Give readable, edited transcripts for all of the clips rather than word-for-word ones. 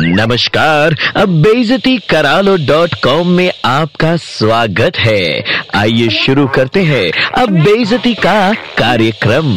नमस्कार, अब बेइज्जती करा लो .com में आपका स्वागत है। आइए शुरू करते हैं अब बेइज्जती का कार्यक्रम।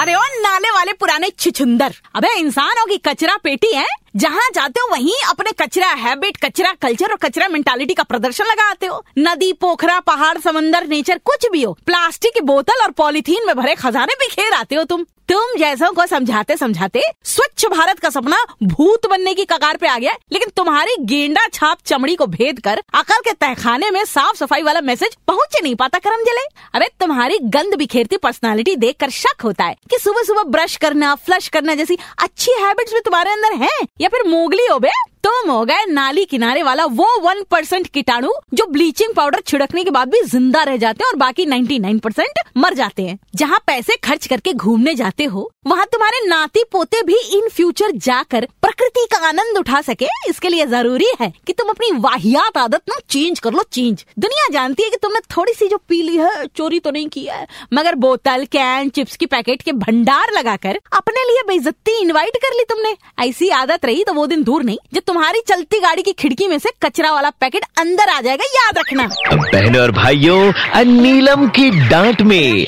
अरे ओ नाले वाले पुराने छिछुंदर, अबे इंसानों की कचरा पेटी है, जहाँ जाते हो वहीं अपने कचरा हैबिट, कचरा कल्चर और कचरा मेंटालिटी का प्रदर्शन लगाते हो। नदी, पोखरा, पहाड़, समंदर, नेचर कुछ भी हो, प्लास्टिक की बोतल और पॉलीथीन में भरे खजाने बिखेर आते हो। तुम जैसों को समझाते समझाते स्वच्छ भारत का सपना भूत बनने की कगार पे आ गया, लेकिन तुम्हारी गेंडा छाप चमड़ी को भेद कर अकल के तहखाने में साफ सफाई वाला मैसेज पहुँच नहीं पाता। करम जले, अरे तुम्हारी गंद बिखेरती पर्सनालिटी देख कर शक होता है कि सुबह सुबह ब्रश करना, फ्लश करना जैसी अच्छी हैबिट्स भी तुम्हारे अंदर है या फिर मोगली हो बे। तुम हो गए नाली किनारे वाला वो 1% कीटाणु जो ब्लीचिंग पाउडर छिड़कने के बाद भी जिंदा रह जाते हैं और बाकी 99% मर जाते हैं। जहाँ पैसे खर्च करके घूमने जाते हो, वहाँ तुम्हारे नाती पोते भी इन फ्यूचर जाकर प्रकृति का आनंद उठा सके, इसके लिए जरूरी है कि तुम अपनी वाहियात आदत ना चेंज कर लो। चेंज, दुनिया जानती है कि तुमने थोड़ी सी जो पी ली है, चोरी तो नहीं की है, मगर बोतल, कैन, चिप्स की पैकेट के भंडार लगाकर अपने लिए बेइज्जती इन्वाइट कर ली तुमने। ऐसी आदत रही तो वो दिन दूर नहीं जब तुम्हारी चलती गाड़ी की खिड़की में से कचरा वाला पैकेट अंदर आ जाएगा, याद रखना। बहनों और भाइयों, नीलम की डांट में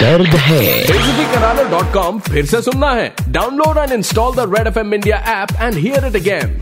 दर्द है। .com फिर से सुनना है, download and install the Red FM India app and hear it again.